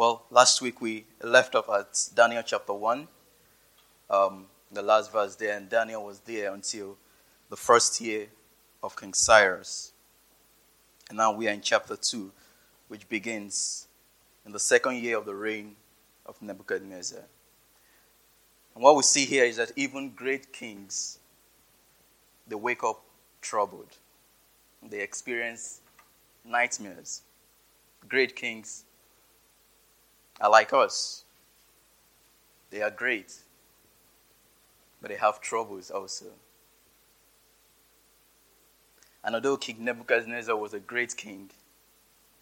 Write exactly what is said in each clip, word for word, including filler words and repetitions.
Well, last week we left off at Daniel chapter one, um, the last verse there, and Daniel was there until the first year of King Cyrus. And now we are in chapter two, which begins in the second year of the reign of Nebuchadnezzar. And what we see here is that even great kings, they wake up troubled. They experience nightmares. Great kings are like us. They are great, but they have troubles also. And although King Nebuchadnezzar was a great king,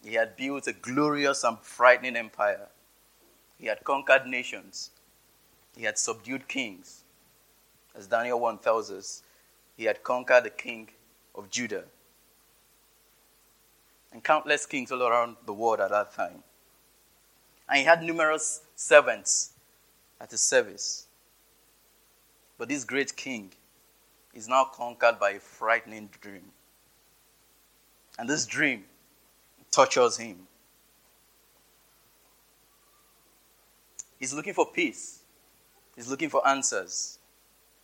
he had built a glorious and frightening empire. He had conquered nations. He had subdued kings. As Daniel one tells us, he had conquered the king of Judah. And countless kings all around the world at that time. And he had numerous servants at his service. But this great king is now conquered by a frightening dream. And this dream tortures him. He's looking for peace. He's looking for answers.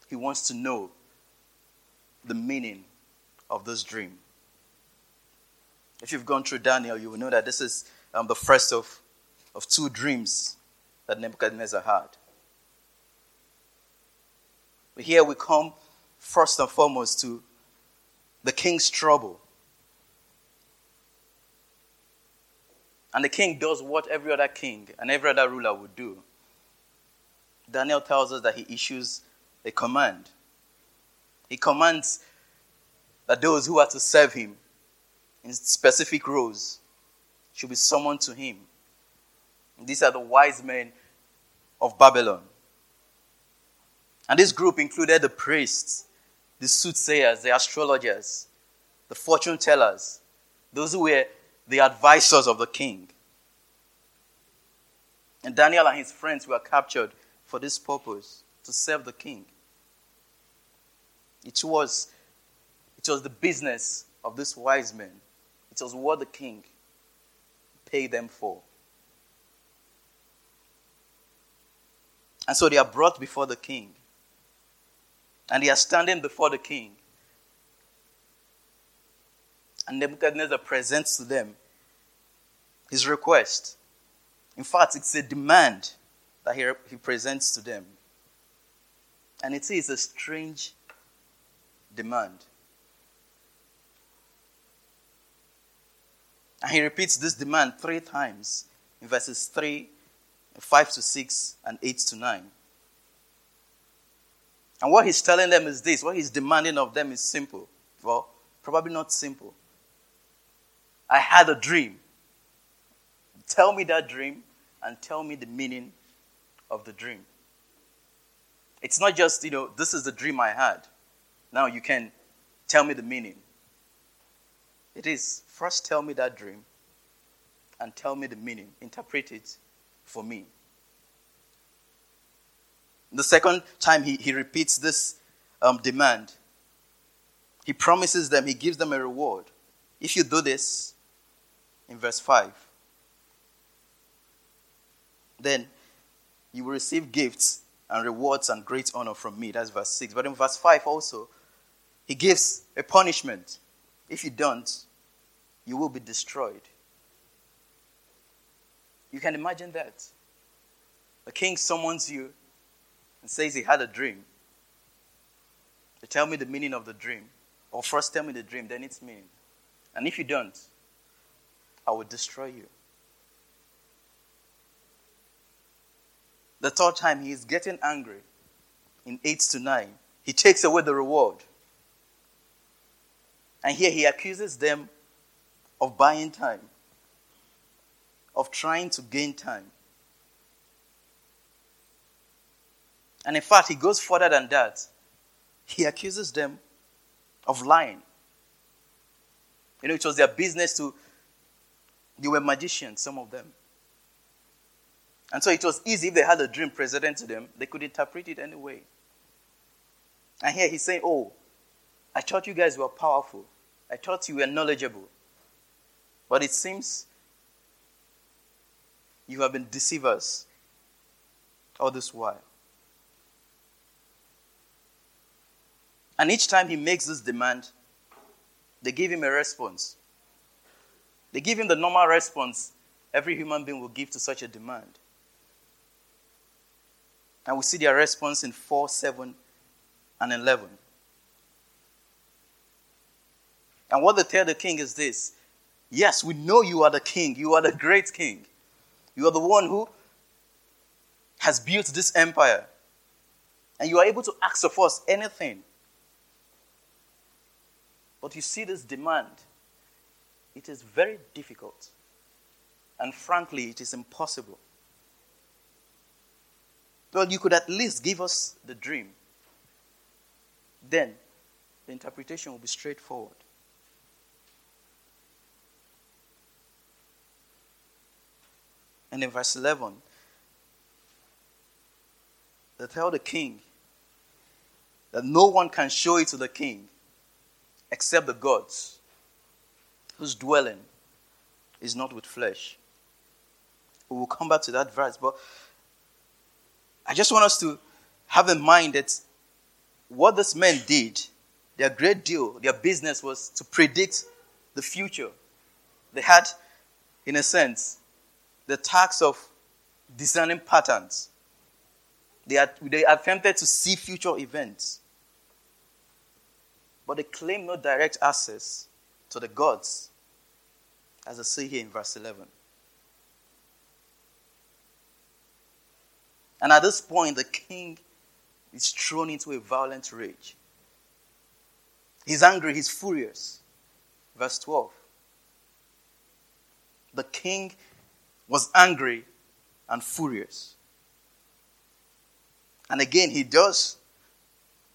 He wants to know the meaning of this dream. If you've gone through Daniel, you will know that this is um, the first of, of two dreams that Nebuchadnezzar had. But here we come first and foremost to the king's trouble. And the king does what every other king and every other ruler would do. Daniel tells us that he issues a command. He commands that those who are to serve him in specific roles should be summoned to him. These are the wise men of Babylon. And this group included the priests, the soothsayers, the astrologers, the fortune tellers, those who were the advisors of the king. And Daniel and his friends were captured for this purpose, to serve the king. It was, it was the business of these wise men. It was what the king paid them for. And so they are brought before the king. And they are standing before the king. And Nebuchadnezzar presents to them his request. In fact, it's a demand that he, he presents to them. And it is a strange demand. And he repeats this demand three times in verses three, five to six, and eight to nine. And what he's telling them is this. What he's demanding of them is simple. Well, probably not simple. I had a dream. Tell me that dream and tell me the meaning of the dream. It's not just, you know, this is the dream I had. Now you can tell me the meaning. It is, first tell me that dream and tell me the meaning. Interpret it for me. The second time he, he repeats this um, demand, he promises them, he gives them a reward. If you do this, in verse five, then you will receive gifts and rewards and great honor from me. That's verse six. But in verse five also, he gives a punishment. If you don't, you will be destroyed. You can imagine that. The king summons you and says he had a dream. They tell me the meaning of the dream. Or first tell me the dream, then its meaning. And if you don't, I will destroy you. The third time, he is getting angry. In eight to nine, he takes away the reward. And here he accuses them of buying time, of trying to gain time. And in fact, he goes further than that. He accuses them of lying. You know, it was their business to, they were magicians, some of them. And so it was easy if they had a dream presented to them, they could interpret it any way. And here he's saying, oh, I thought you guys were powerful. I thought you were knowledgeable. But it seems You have been deceivers all this while. And each time he makes this demand, they give him a response. They give him the normal response every human being will give to such a demand. And we see their response in four, seven, and eleven. And what they tell the king is this: yes, we know you are the king. You are the great king. You are the one who has built this empire. And you are able to ask of us anything. But you see this demand. It is very difficult. And frankly, it is impossible. Well, you could at least give us the dream. Then the interpretation will be straightforward. And in verse eleven, they tell the king that no one can show it to the king except the gods, whose dwelling is not with flesh. We will come back to that verse, but I just want us to have in mind that what this man did, their great deal, their business was to predict the future. They had, in a sense, the task of discerning patterns. They, had, they attempted to see future events. But they claim no direct access to the gods, as I see here in verse eleven. And at this point, the king is thrown into a violent rage. He's angry, he's furious. Verse twelve. The king was angry and furious. And again, he does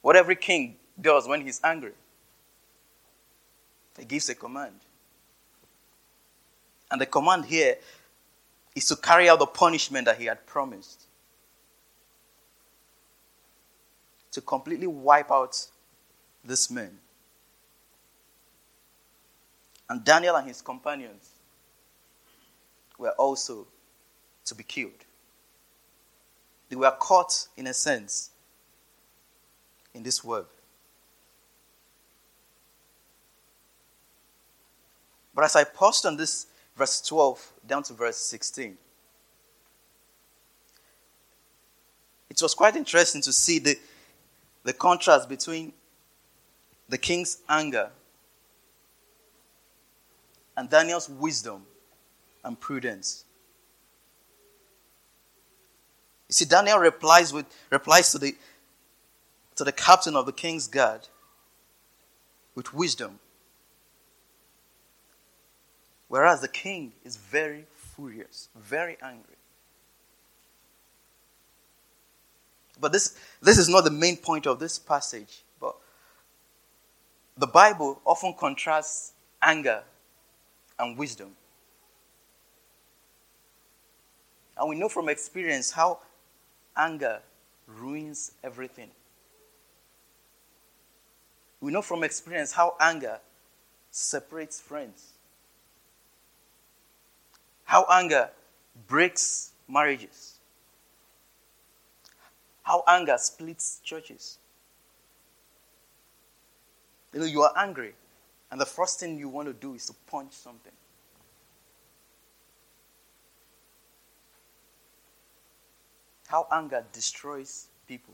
what every king does when he's angry. He gives a command. And the command here is to carry out the punishment that he had promised. To completely wipe out this man. And Daniel and his companions were also to be killed. They were caught, in a sense, in this web. But as I paused on this verse twelve down to verse sixteen, it was quite interesting to see the, the contrast between the king's anger and Daniel's wisdom and prudence. You see, Daniel replies with replies to the to the captain of the king's guard with wisdom, whereas the king is very furious, very angry. But this this is not the main point of this passage. But the Bible often contrasts anger and wisdom. And we know from experience how anger ruins everything. We know from experience how anger separates friends. How anger breaks marriages. How anger splits churches. You know, you are angry, and the first thing you want to do is to punch something. How anger destroys people.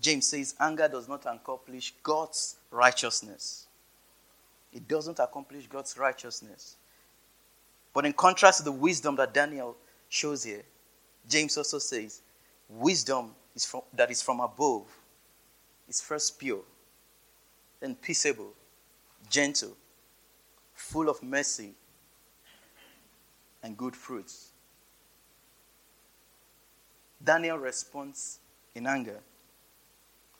James says, anger does not accomplish God's righteousness. It doesn't accomplish God's righteousness. But in contrast to the wisdom that Daniel shows here, James also says, wisdom is from, that is from above is first pure, then peaceable, gentle, full of mercy, and good fruits. Daniel responds in anger.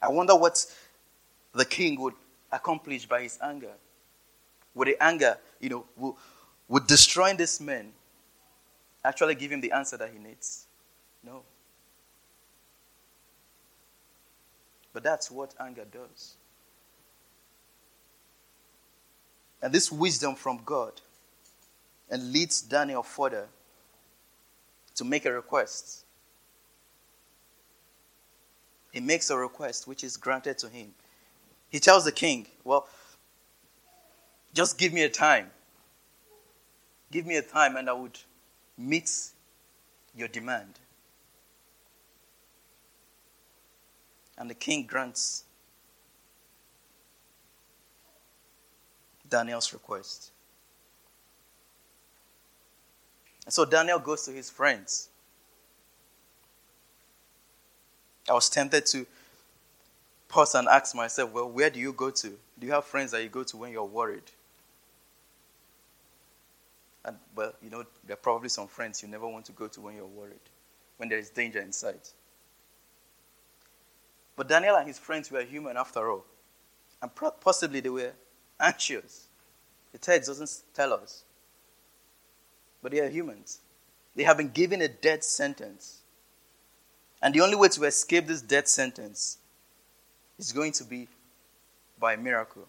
I wonder what the king would accomplish by his anger. Would the anger, you know, would, would destroying this man actually give him the answer that he needs? No. But that's what anger does. and this wisdom from God, and leads Daniel further to make a request. He makes a request which is granted to him. He tells the king, well, just give me a time. Give me a time and I would meet your demand. And the king grants Daniel's request. And so Daniel goes to his friends. I was tempted to pause and ask myself, well, where do you go to? Do you have friends that you go to when you're worried? And well, you know, there are probably some friends you never want to go to when you're worried, when there is danger in sight. But Daniel and his friends were human after all. And possibly they were anxious. The text doesn't tell us. But they are humans. They have been given a death sentence. And the only way to escape this death sentence is going to be by a miracle.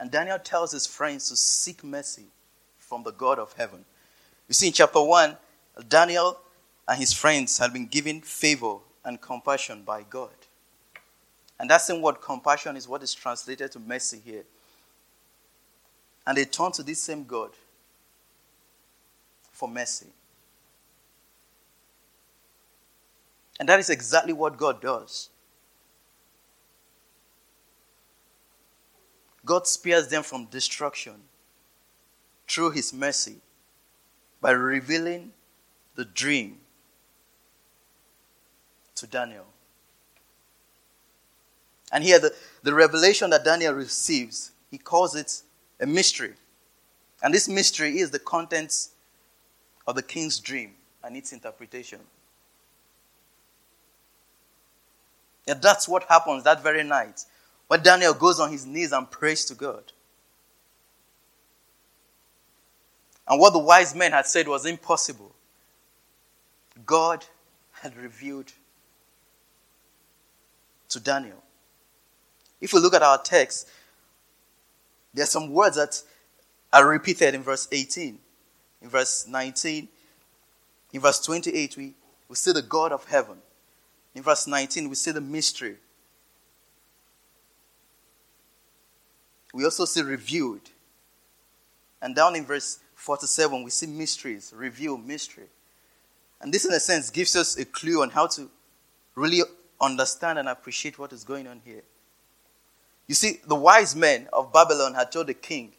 And Daniel tells his friends to seek mercy from the God of heaven. You see, in chapter one, Daniel and his friends had been given favor and compassion by God. And that's in what compassion is what is translated to mercy here. And they turn to this same God for mercy. And that is exactly what God does. God spares them from destruction through his mercy by revealing the dream to Daniel. And here, the, the revelation that Daniel receives, he calls it a mystery. And this mystery is the contents of the king's dream and its interpretation. And that's what happens that very night, when Daniel goes on his knees and prays to God. And what the wise men had said was impossible, God had revealed to Daniel. If we look at our text, there are some words that are repeated in verse eighteen, in verse nineteen, in verse twenty-eight, we, we see the God of heaven. In verse nineteen, we see the mystery. We also see revealed. And down in verse forty-seven, we see mysteries, reveal, mystery. And this, in a sense, gives us a clue on how to really understand and appreciate what is going on here. You see, the wise men of Babylon had told the king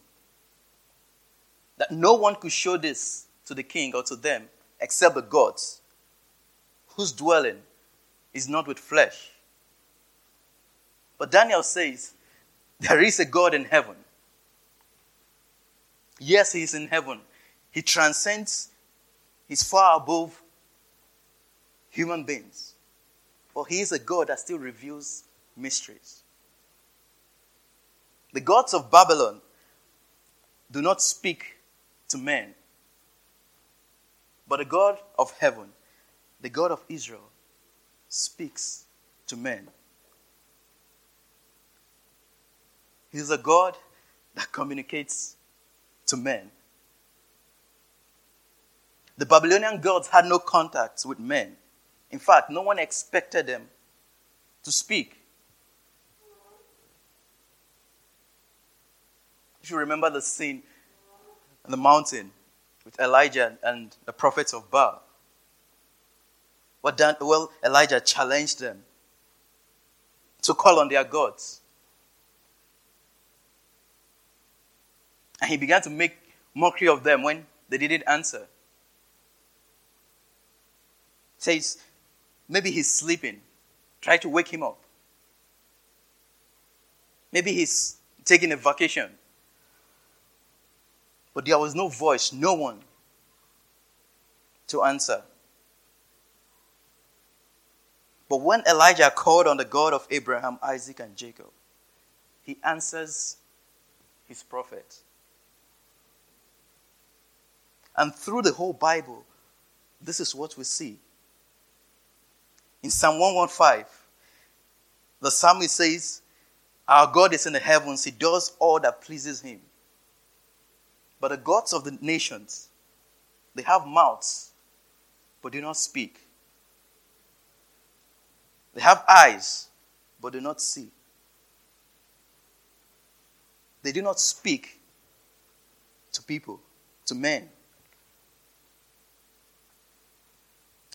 that no one could show this to the king or to them except the gods, whose dwelling is not with flesh. But Daniel says, there is a God in heaven. Yes, he is in heaven. He transcends, he's far above human beings. For he is a God that still reveals mysteries. The gods of Babylon do not speak to men. But the God of heaven, the God of Israel, speaks to men. He is a God that communicates to men. The Babylonian gods had no contact with men. In fact, no one expected them to speak. If you remember the scene on the mountain with Elijah and the prophets of Baal. What Dan- well, Elijah challenged them to call on their gods. And he began to make mockery of them when they didn't answer. Says, maybe he's sleeping. Try to wake him up. Maybe he's taking a vacation. But there was no voice, no one to answer. But when Elijah called on the God of Abraham, Isaac, and Jacob, he answers his prophet. And through the whole Bible, this is what we see. In Psalm one fifteen, The psalmist says, our God is in the heavens. He does all that pleases him. But the gods of the nations, they have mouths, but do not speak. They have eyes, but do not see. They do not speak to people, to men.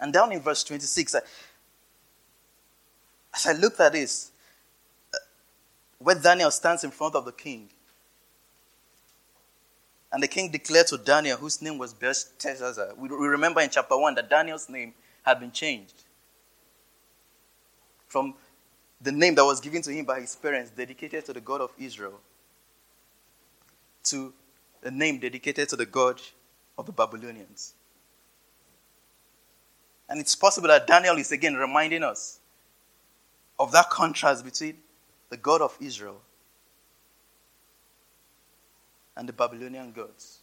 And down in verse twenty-six, I, as I looked at this, where Daniel stands in front of the king, and the king declared to Daniel, whose name was Belteshazzar. We remember in chapter one that Daniel's name had been changed from the name that was given to him by his parents, dedicated to the God of Israel, to a name dedicated to the God of the Babylonians. And it's possible that Daniel is again reminding us of that contrast between the God of Israel and the Babylonian gods.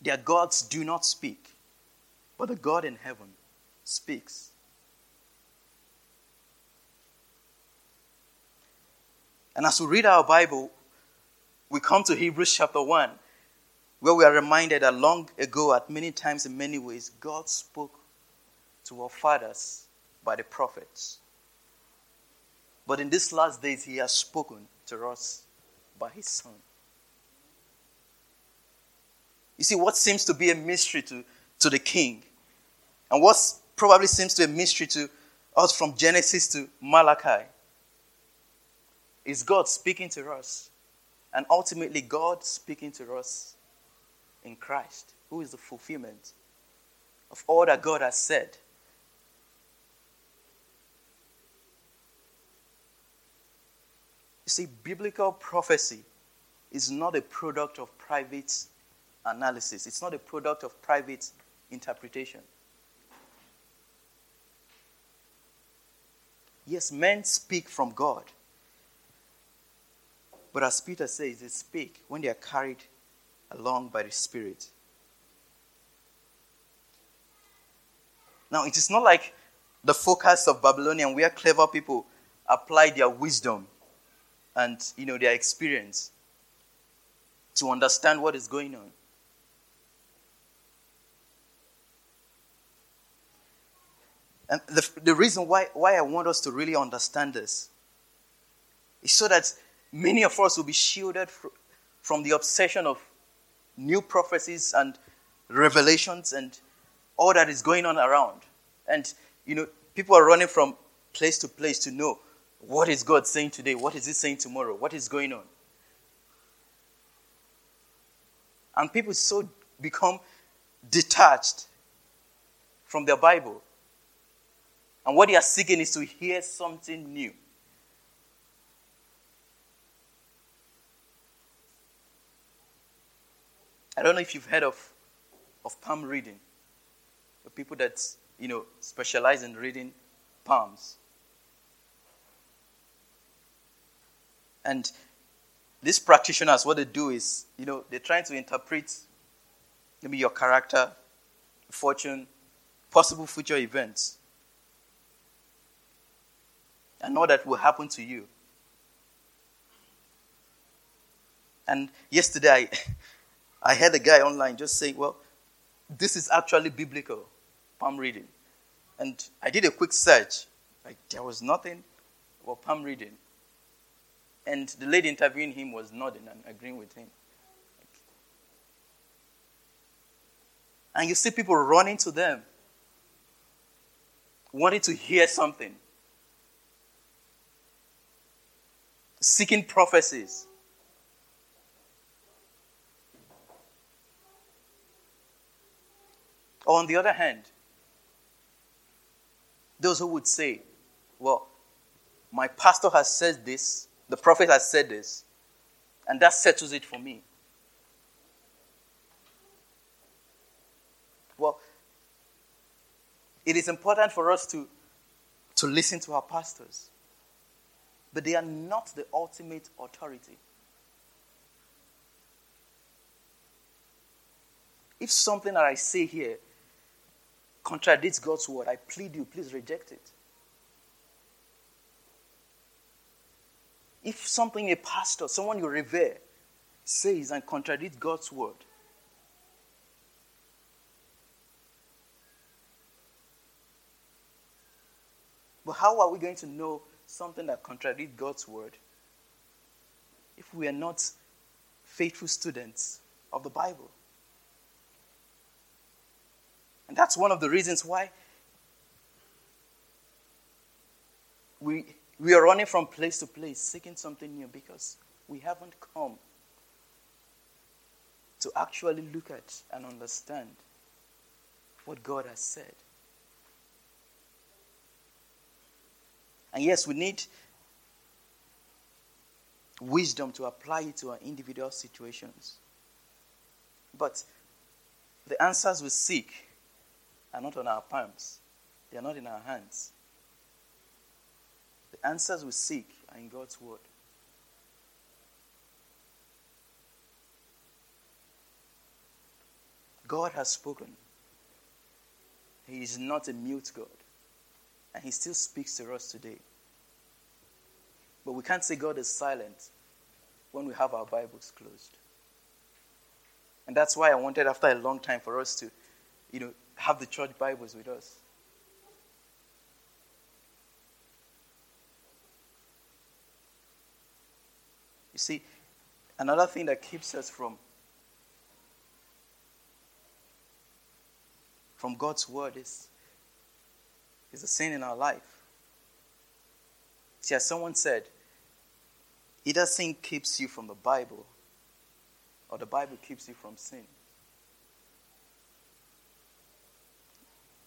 Their gods do not speak, but the God in heaven speaks. And as we read our Bible, we come to Hebrews chapter one, where we are reminded that long ago, at many times in many ways, God spoke to our fathers by the prophets. But in these last days, he has spoken to us by his Son. You see, what seems to be a mystery to, to the king, and what probably seems to be a mystery to us from Genesis to Malachi, is God speaking to us, and ultimately God speaking to us in Christ, who is the fulfillment of all that God has said. You see, biblical prophecy is not a product of private analysis. It's not a product of private interpretation. Yes, men speak from God. But as Peter says, they speak when they are carried along by the Spirit. Now, it is not like the focus of Babylonian, where clever people apply their wisdom and, you know, their experience to understand what is going on. And the, the reason why, why I want us to really understand this is so that many of us will be shielded fr- from the obsession of new prophecies and revelations and all that is going on around. And, you know, people are running from place to place to know, what is God saying today? What is he saying tomorrow? What is going on? And people so become detached from their Bible. And what they are seeking is to hear something new. I don't know if you've heard of, of palm reading. The people that, you know, specialize in reading palms. And these practitioners, what they do is, you know, they're trying to interpret maybe your character, fortune, possible future events, and all that will happen to you. And yesterday, I, I heard a guy online just saying, well, this is actually biblical, palm reading. And I did a quick search. Like, there was nothing about palm reading. And the lady interviewing him was nodding and agreeing with him. And you see people running to them, wanting to hear something, seeking prophecies. Or on the other hand, those who would say, well, my pastor has said this, the prophet has said this, and that settles it for me. Well, it is important for us to, to listen to our pastors, but they are not the ultimate authority. If something that I say here contradicts God's word, I plead you, please reject it. If something a pastor, someone you revere, says and contradicts God's word, but how are we going to know something that contradicts God's word if we are not faithful students of the Bible? And that's one of the reasons why we we are running from place to place, seeking something new, because we haven't come to actually look at and understand what God has said. And yes, we need wisdom to apply it to our individual situations. But the answers we seek are not on our palms. They are not in our hands. The answers we seek are in God's word. God has spoken. He is not a mute God. And he still speaks to us today. But we can't say God is silent when we have our Bibles closed. And that's why I wanted, after a long time, for us to, you know, have the church Bibles with us. You see, another thing that keeps us from from God's word is is a sin in our life. See, as someone said, either sin keeps you from the Bible, or the Bible keeps you from sin.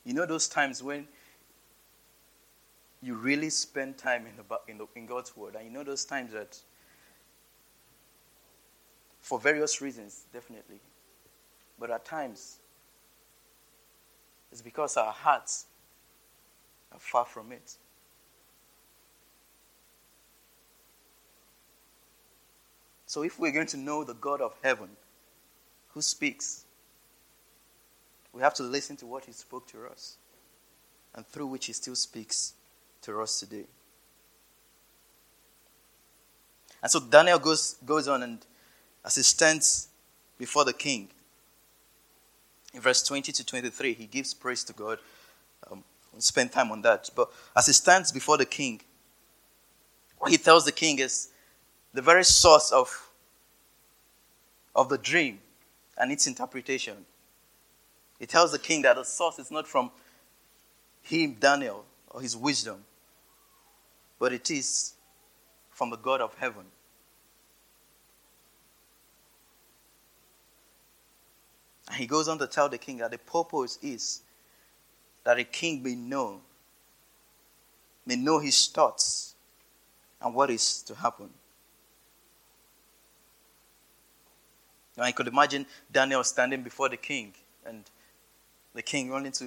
You know those times when you really spend time in the, in, the, in God's word, and you know those times that, for various reasons, definitely, but at times, it's because our hearts are far from it. So if we're going to know the God of heaven who speaks, we have to listen to what he spoke to us and through which he still speaks to us today. And so Daniel goes, goes on, and as he stands before the king, in verse twenty to twenty-three, he gives praise to God. Um, we'll spend time on that. But as he stands before the king, what he tells the king is the very source of of the dream and its interpretation. It tells the king that the source is not from him, Daniel, or his wisdom, but it is from the God of heaven. And he goes on to tell the king that the purpose is that a king may know, may know his thoughts and what is to happen. Now, I could imagine Daniel standing before the king, and the king wanting to,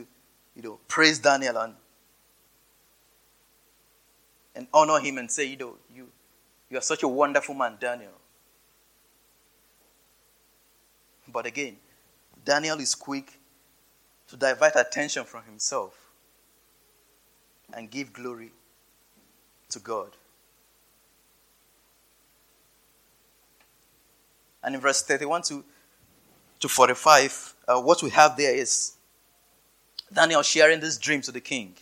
you know, praise Daniel and, and honor him and say, you know, you, you are such a wonderful man, Daniel. But again, Daniel is quick to divert attention from himself and give glory to God. And in verse thirty-one to forty-five, uh, what we have there is Daniel sharing this dream to the king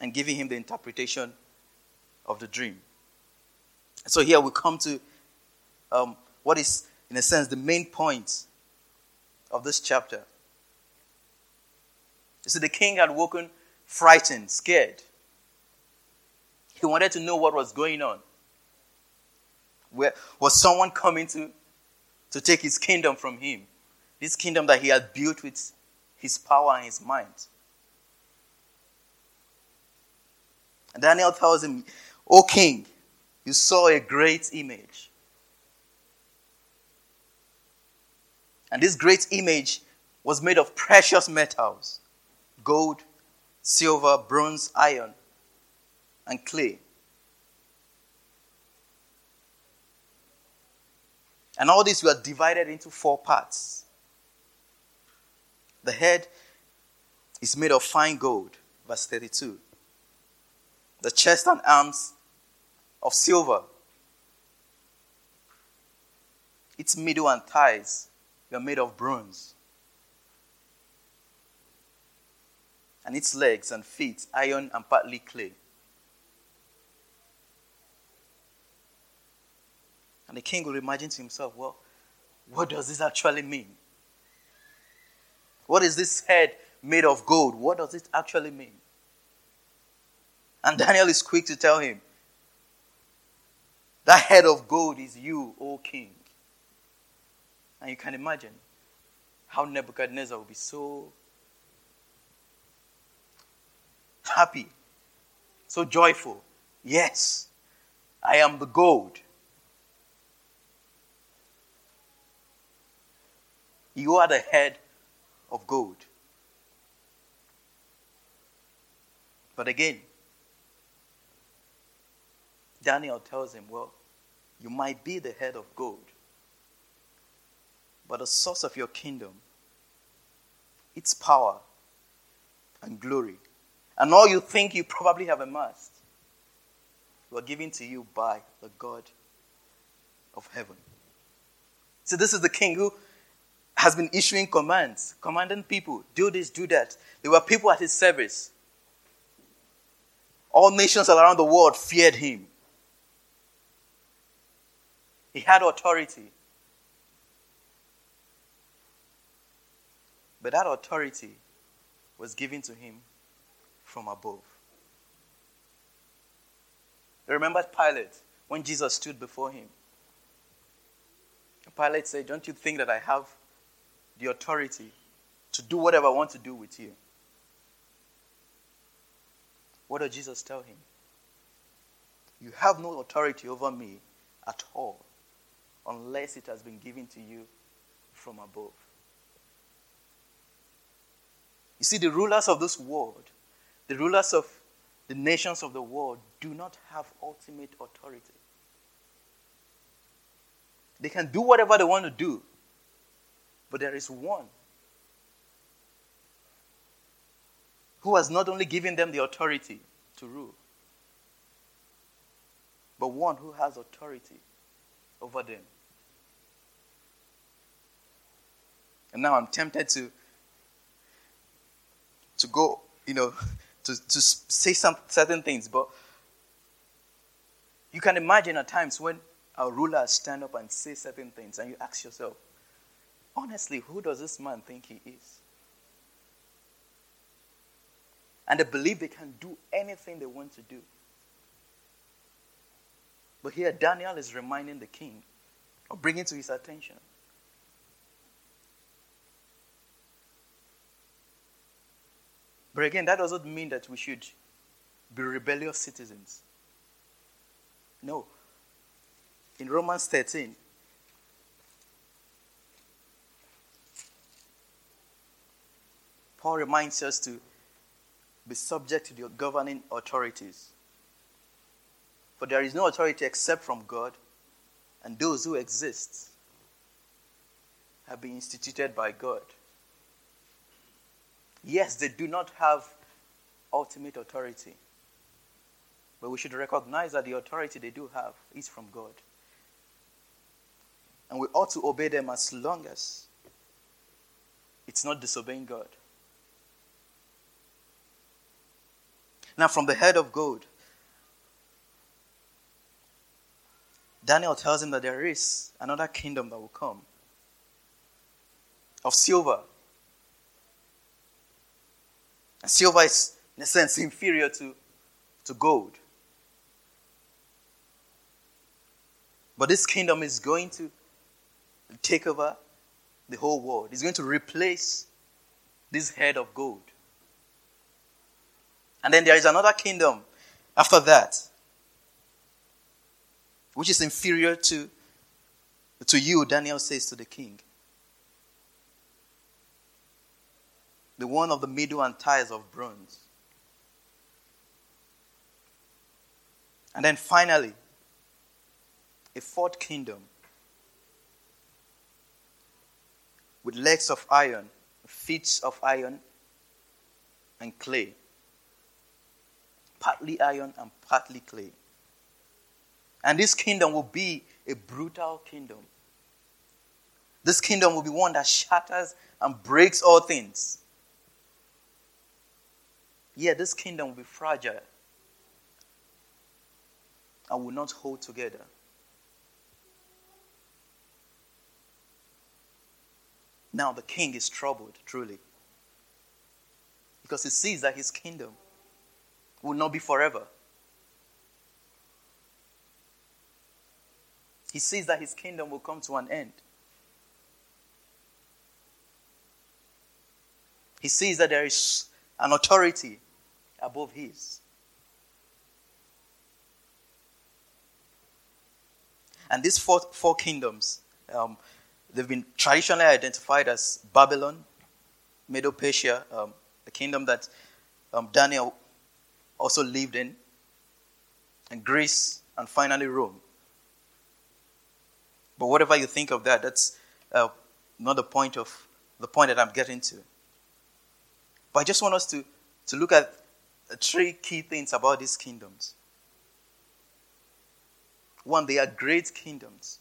and giving him the interpretation of the dream. So here we come to um, what is, in a sense, the main point of this chapter. You see, the king had woken frightened, scared. He wanted to know what was going on. Where was someone coming to to take his kingdom from him? This kingdom that he had built with his power and his mind. And Daniel tells him, "O king, you saw a great image." And this great image was made of precious metals, gold, silver, bronze, iron, and clay. And all these were divided into four parts. The head is made of fine gold, verse thirty-two. The chest and arms of silver, its middle and thighs were made of bronze, and its legs and feet iron and partly clay. And the king will imagine to himself, well, what does this actually mean? What is this head made of gold? What does it actually mean? And Daniel is quick to tell him, that head of gold is you, O king. And you can imagine how Nebuchadnezzar will be so happy, so joyful. Yes, I am the gold. You are the head of gold. But again, Daniel tells him, well, you might be the head of gold, but the source of your kingdom, its power and glory, and all you think you probably have amassed, were given to you by the God of heaven. So this is the king who has been issuing commands, commanding people, do this, do that. There were people at his service. All nations all around the world feared him. He had authority. But that authority was given to him from above. You remember Pilate, when Jesus stood before him. Pilate said, don't you think that I have the authority to do whatever I want to do with you? What did Jesus tell him? You have no authority over me at all unless it has been given to you from above. You see, the rulers of this world, the rulers of the nations of the world, do not have ultimate authority. They can do whatever they want to do. But there is one who has not only given them the authority to rule, but one who has authority over them. And now I'm tempted to, to go, you know, to, to say some certain things, but you can imagine at times when our rulers stand up and say certain things, and you ask yourself, honestly, who does this man think he is? And they believe they can do anything they want to do. But here Daniel is reminding the king, or bringing to his attention, but again, that doesn't mean that we should be rebellious citizens. No. In Romans thirteen, Paul reminds us to be subject to the governing authorities. For there is no authority except from God, and those who exist have been instituted by God. Yes, they do not have ultimate authority, but we should recognize that the authority they do have is from God. And we ought to obey them as long as it's not disobeying God. Now, from the head of gold, Daniel tells him that there is another kingdom that will come. Of silver. And silver is, in a sense, inferior to, to gold. But this kingdom is going to take over the whole world. It's going to replace this head of gold. And then there is another kingdom after that, which is inferior to, to you, Daniel says to the king. The one of the middle and thighs of bronze. And then finally, a fourth kingdom with legs of iron, feet of iron and clay. Partly iron and partly clay. And this kingdom will be a brutal kingdom. This kingdom will be one that shatters and breaks all things. Yeah, this kingdom will be fragile and will not hold together. Now the king is troubled, truly, because he sees that his kingdom will not be forever. He sees that his kingdom will come to an end. He sees that there is an authority above his. And these four, four kingdoms, um, they've been traditionally identified as Babylon, Medo-Persia, um, the kingdom that um, Daniel also lived in, and Greece, and finally Rome. But whatever you think of that, that's uh, not the point of the point that I'm getting to. But I just want us to, to look at three key things about these kingdoms. One, they are great kingdoms,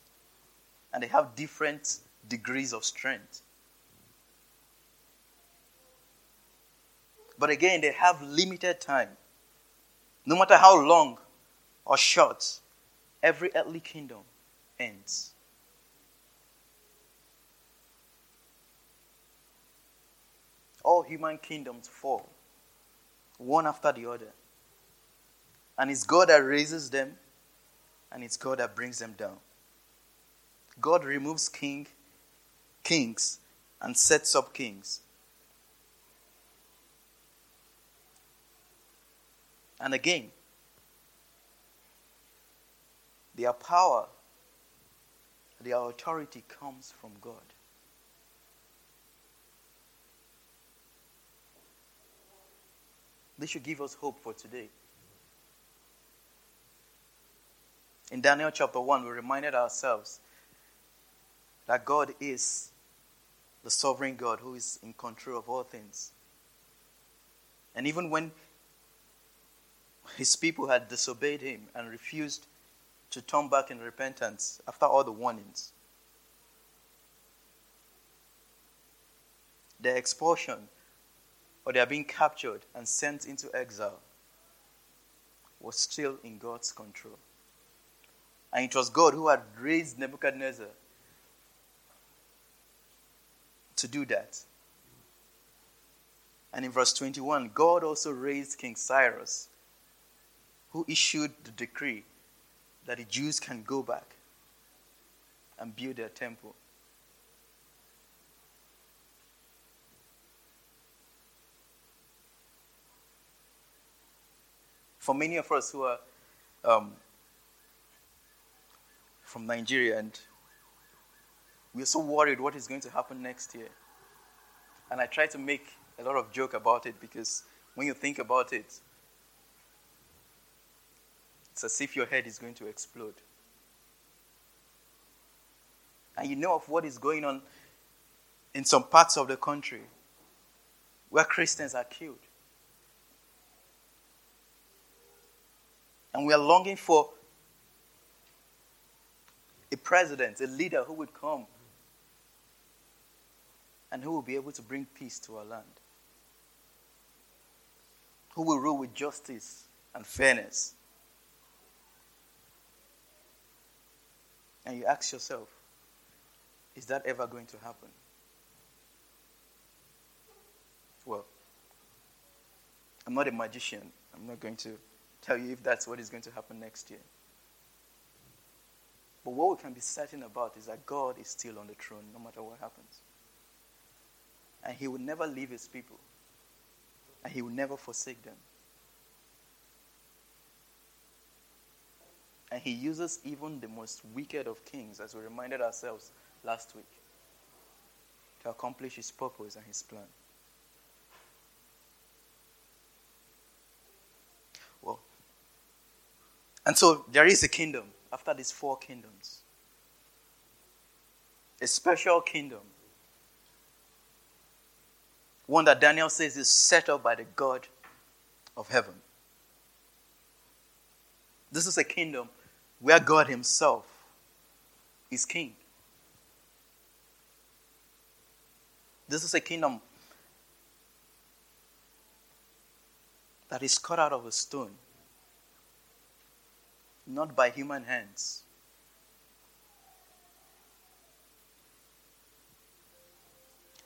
and they have different degrees of strength. But again, they have limited time. No matter how long or short, every earthly kingdom ends. All human kingdoms fall, one after the other. And it's God that raises them, and it's God that brings them down. God removes king, kings and sets up kings. And again, their power, their authority comes from God. This should give us hope for today. In Daniel chapter one, we reminded ourselves that God is the sovereign God who is in control of all things. And even when his people had disobeyed him and refused to turn back in repentance after all the warnings, their expulsion, or they are being captured and sent into exile, was still in God's control. And it was God who had raised Nebuchadnezzar to do that. And in verse twenty-one, God also raised King Cyrus, who issued the decree that the Jews can go back and build their temple. For many of us who are um, from Nigeria, and we are so worried what is going to happen next year. And I try to make a lot of joke about it, because when you think about it, it's as if your head is going to explode. And you know of what is going on in some parts of the country where Christians are killed. And we are longing for a president, a leader who would come and who will be able to bring peace to our land, who will rule with justice and fairness. And you ask yourself, is that ever going to happen? Well, I'm not a magician. I'm not going to tell you if that's what is going to happen next year. But what we can be certain about is that God is still on the throne no matter what happens. And he will never leave his people. And he will never forsake them. And he uses even the most wicked of kings, as we reminded ourselves last week, to accomplish his purpose and his plan. And so there is a kingdom after these four kingdoms. A special kingdom. One that Daniel says is set up by the God of heaven. This is a kingdom where God himself is king. This is a kingdom that is cut out of a stone, not by human hands.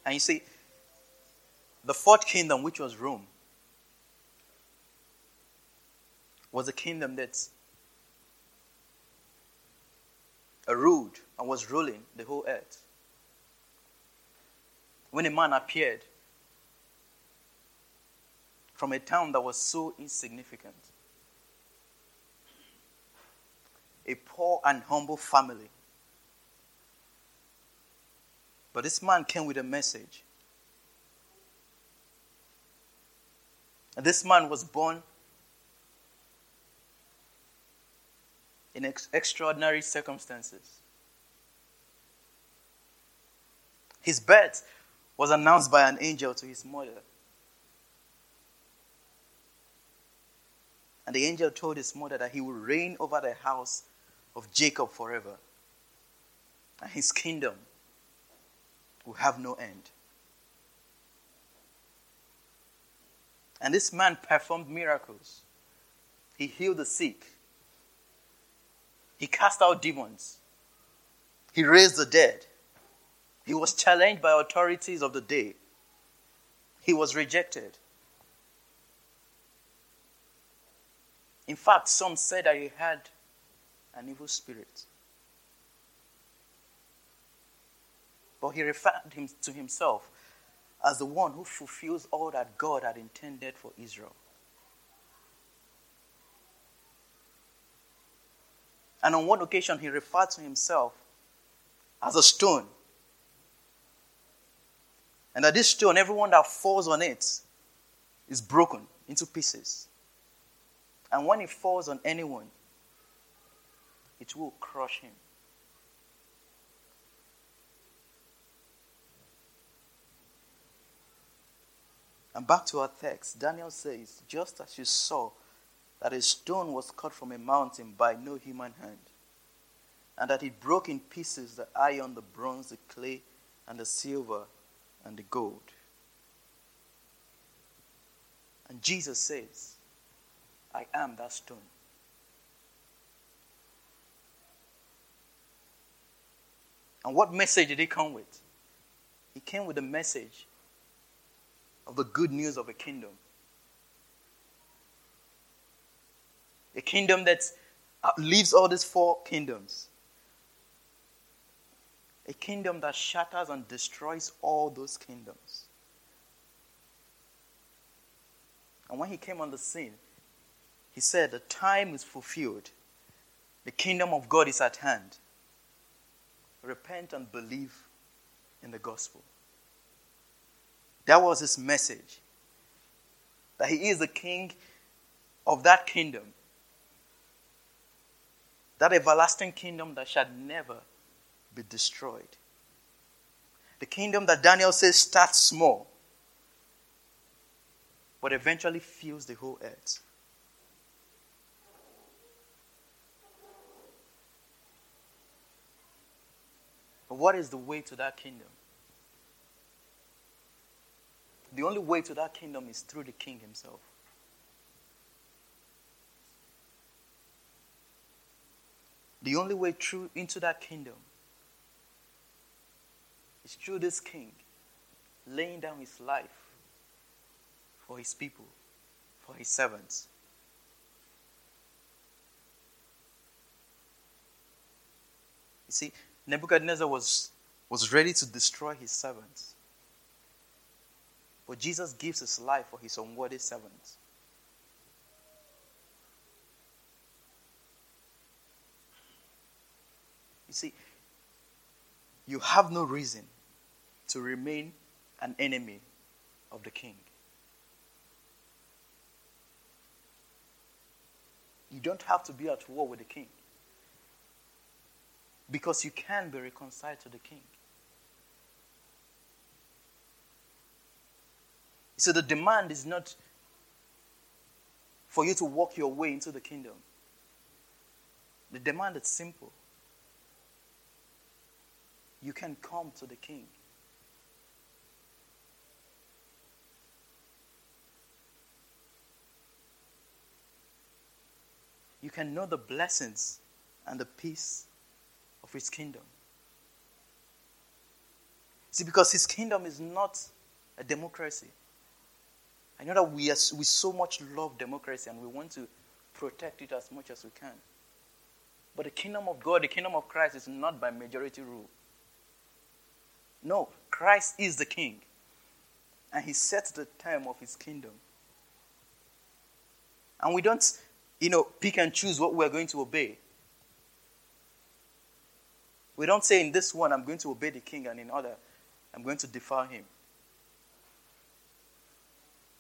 And you see, the fourth kingdom, which was Rome, was a kingdom that ruled and was ruling the whole earth. When a man appeared from a town that was so insignificant, a poor and humble family. But this man came with a message. And this man was born in ex- extraordinary circumstances. His birth was announced by an angel to his mother. And the angel told his mother that he would reign over the house of Jacob forever. And his kingdom will have no end. And this man performed miracles. He healed the sick. He cast out demons. He raised the dead. He was challenged by authorities of the day. He was rejected. In fact, some said that he had an evil spirit. But he referred him to himself as the one who fulfills all that God had intended for Israel. And on one occasion, he referred to himself as a stone. And at this stone, everyone that falls on it is broken into pieces. And when it falls on anyone, it will crush him. And back to our text, Daniel says, just as you saw that a stone was cut from a mountain by no human hand, and that it broke in pieces the iron, the bronze, the clay, and the silver, and the gold. And Jesus says, I am that stone. And what message did he come with? He came with the message of the good news of a kingdom. A kingdom that leaves all these four kingdoms. A kingdom that shatters and destroys all those kingdoms. And when he came on the scene, he said, the time is fulfilled. The kingdom of God is at hand. Repent and believe in the gospel. That was his message. That he is the king of that kingdom. That everlasting kingdom that shall never be destroyed. The kingdom that Daniel says starts small, but eventually fills the whole earth. But what is the way to that kingdom? The only way to that kingdom is through the king himself. The only way through into that kingdom is through this king laying down his life for his people, for his servants. You see, Nebuchadnezzar was, was ready to destroy his servants. But Jesus gives his life for his unworthy servants. You see, you have no reason to remain an enemy of the king. You don't have to be at war with the king, because you can be reconciled to the king. So the demand is not for you to walk your way into the kingdom. The demand is simple. You can come to the king. you can know the blessings and the peace of his kingdom. See, because his kingdom is not a democracy. I know that we are, we so much love democracy and we want to protect it as much as we can. But the kingdom of God, the kingdom of Christ is not by majority rule. No, Christ is the king. And he sets the time of his kingdom. And we don't, you know, pick and choose what we're going to obey. We don't say in this one, I'm going to obey the king, and in other, I'm going to defy him.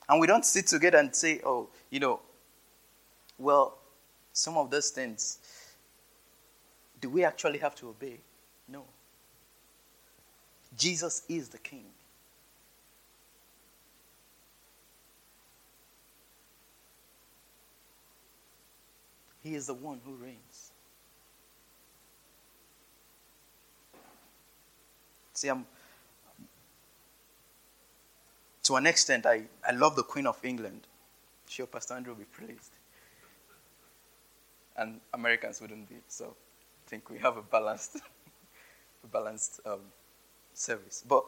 And we don't sit together and say, oh, you know, well, some of those things, do we actually have to obey? No. Jesus is the king. He is the one who reigns. See, I'm, to an extent, I, I love the Queen of England. I'm sure Pastor Andrew will be praised. And Americans wouldn't be. So I think we have a balanced, a balanced um, service. But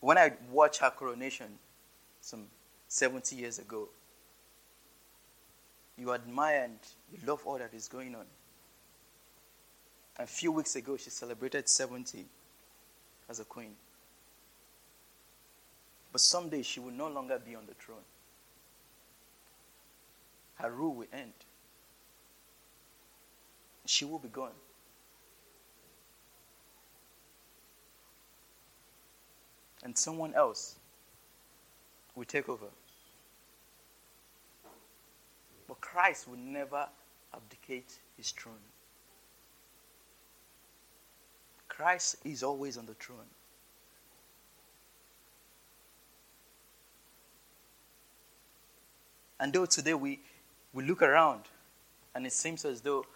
when I watched her coronation some seventy years ago, you admire and you love all that is going on. A few weeks ago, she celebrated seventy as a queen. But someday, she will no longer be on the throne. Her rule will end. She will be gone. And someone else will take over. But Christ will never abdicate his throne. Christ is always on the throne. And though today we, we look around and it seems as though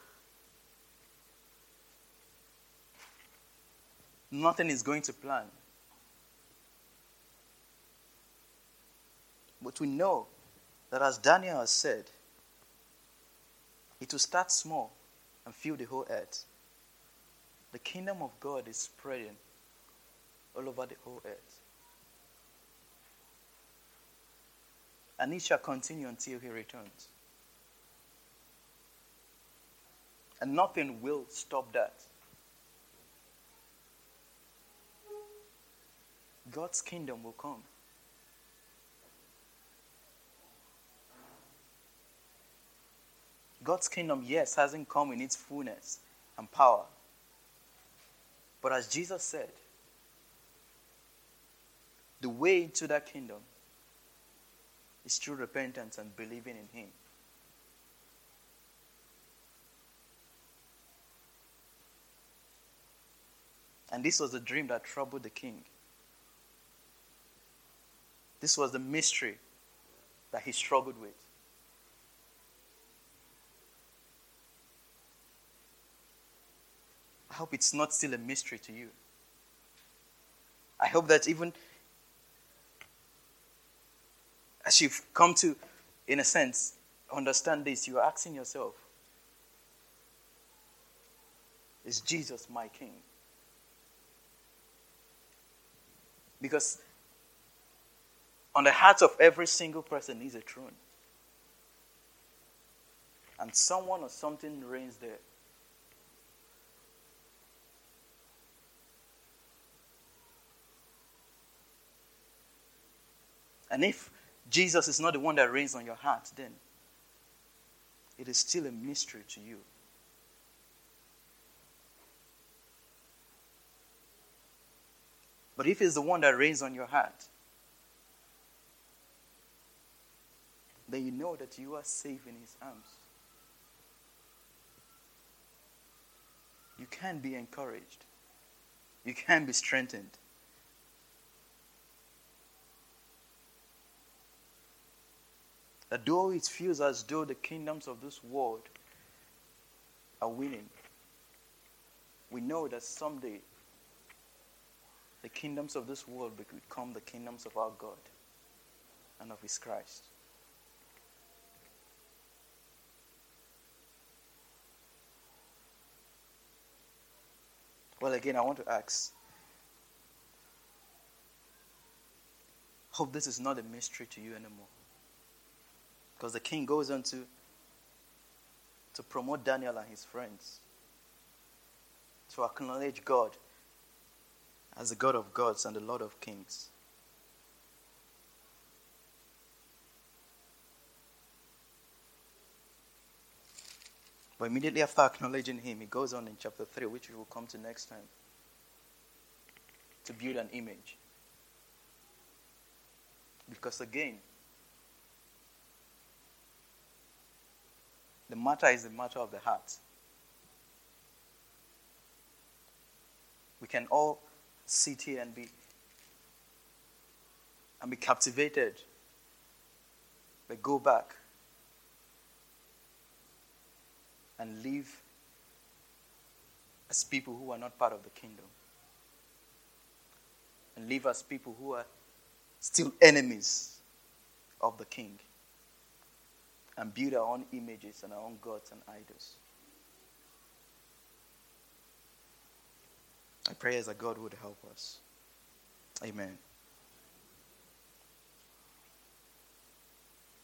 nothing is going to plan. But we know that as Daniel has said, it will start small and fill the whole earth. The kingdom of God is spreading all over the whole earth. And it shall continue until he returns. And nothing will stop that. God's kingdom will come. God's kingdom, yes, hasn't come in its fullness and power. But as Jesus said, the way into that kingdom is through repentance and believing in him. And this was the dream that troubled the king. This was the mystery that he struggled with. I hope it's not still a mystery to you. I hope that even as you've come to, in a sense, understand this, you are asking yourself, is Jesus my king? Because on the heart of every single person is a throne. And someone or something reigns there. And if Jesus is not the one that reigns on your heart, then it is still a mystery to you. But if it's the one that reigns on your heart, then you know that you are safe in his arms. You can be encouraged. You can be strengthened. That though it feels as though the kingdoms of this world are winning, we know that someday the kingdoms of this world will become the kingdoms of our God and of his Christ. Well, again, I want to ask, hope this is not a mystery to you anymore. Because the king goes on to, to promote Daniel and his friends, to acknowledge God as the God of gods and the Lord of kings. But immediately after acknowledging him, he goes on in chapter three, which we will come to next time, to build an image. Because again, the matter is the matter of the heart. We can all sit here and be and be captivated, but go back and live as people who are not part of the kingdom, and live as people who are still enemies of the king, and build our own images and our own gods and idols. I pray that God would help us. Amen.